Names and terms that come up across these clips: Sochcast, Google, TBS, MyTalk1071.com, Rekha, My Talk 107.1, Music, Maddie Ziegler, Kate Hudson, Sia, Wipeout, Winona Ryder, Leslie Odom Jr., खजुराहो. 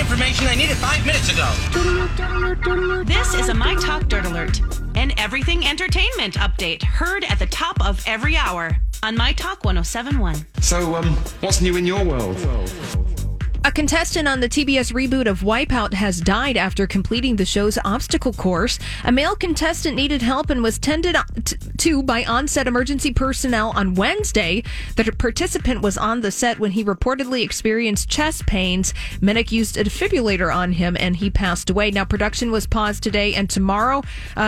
Information I needed 5 minutes ago. This is a My Talk Dirt Alert, an everything entertainment update heard at the top of every hour on My Talk 107.1. So, what's new in your world? A contestant on the TBS reboot of Wipeout has died after completing the show's obstacle course. A male contestant needed help and was tended to by on-set emergency personnel on Wednesday. The participant was on the set when he reportedly experienced chest pains. Medic used a defibrillator on him and he passed away. Now, production was paused today and tomorrow.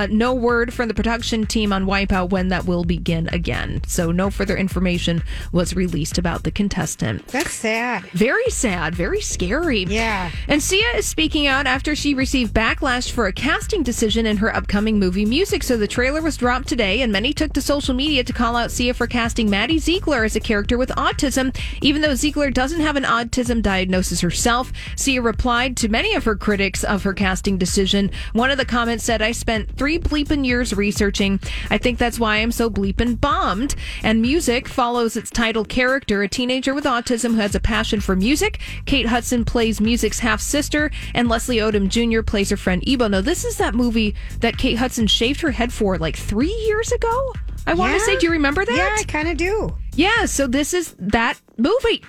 No word from the production team on Wipeout when that will begin again. So no further information was released about the contestant. That's sad. Very sad. Very scary. Yeah. And Sia is speaking out after she received backlash for a casting decision in her upcoming movie Music. So the trailer was dropped today, and many took to social media to call out Sia for casting Maddie Ziegler as a character with autism. Even though Ziegler doesn't have an autism diagnosis herself, Sia replied to many of her critics of her casting decision. One of the comments said, "I spent 3 bleepin' years researching. I think that's why I'm so bleepin' bombed." And Music follows its title character, a teenager with autism who has a passion for music. Kate Hudson plays Music's half-sister, and Leslie Odom Jr. plays her friend Ebo. Now, this is that movie that Kate Hudson shaved her head for like 3 years ago? I want to say, do you remember that? Yeah, I kind of do. Yeah, so this is that movie.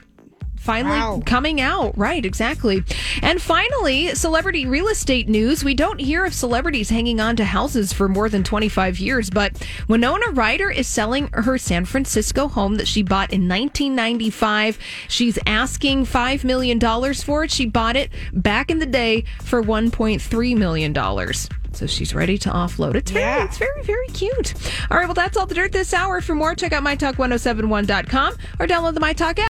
Finally coming out. Right, exactly. And finally, celebrity real estate news. We don't hear of celebrities hanging on to houses for more than 25 years, but Winona Ryder is selling her San Francisco home that she bought in 1995. She's asking $5 million for it. She bought it back in the day for $1.3 million. So she's ready to offload. It's very, very cute. All right, well, that's all the dirt this hour. For more, check out MyTalk1071.com or download the MyTalk app.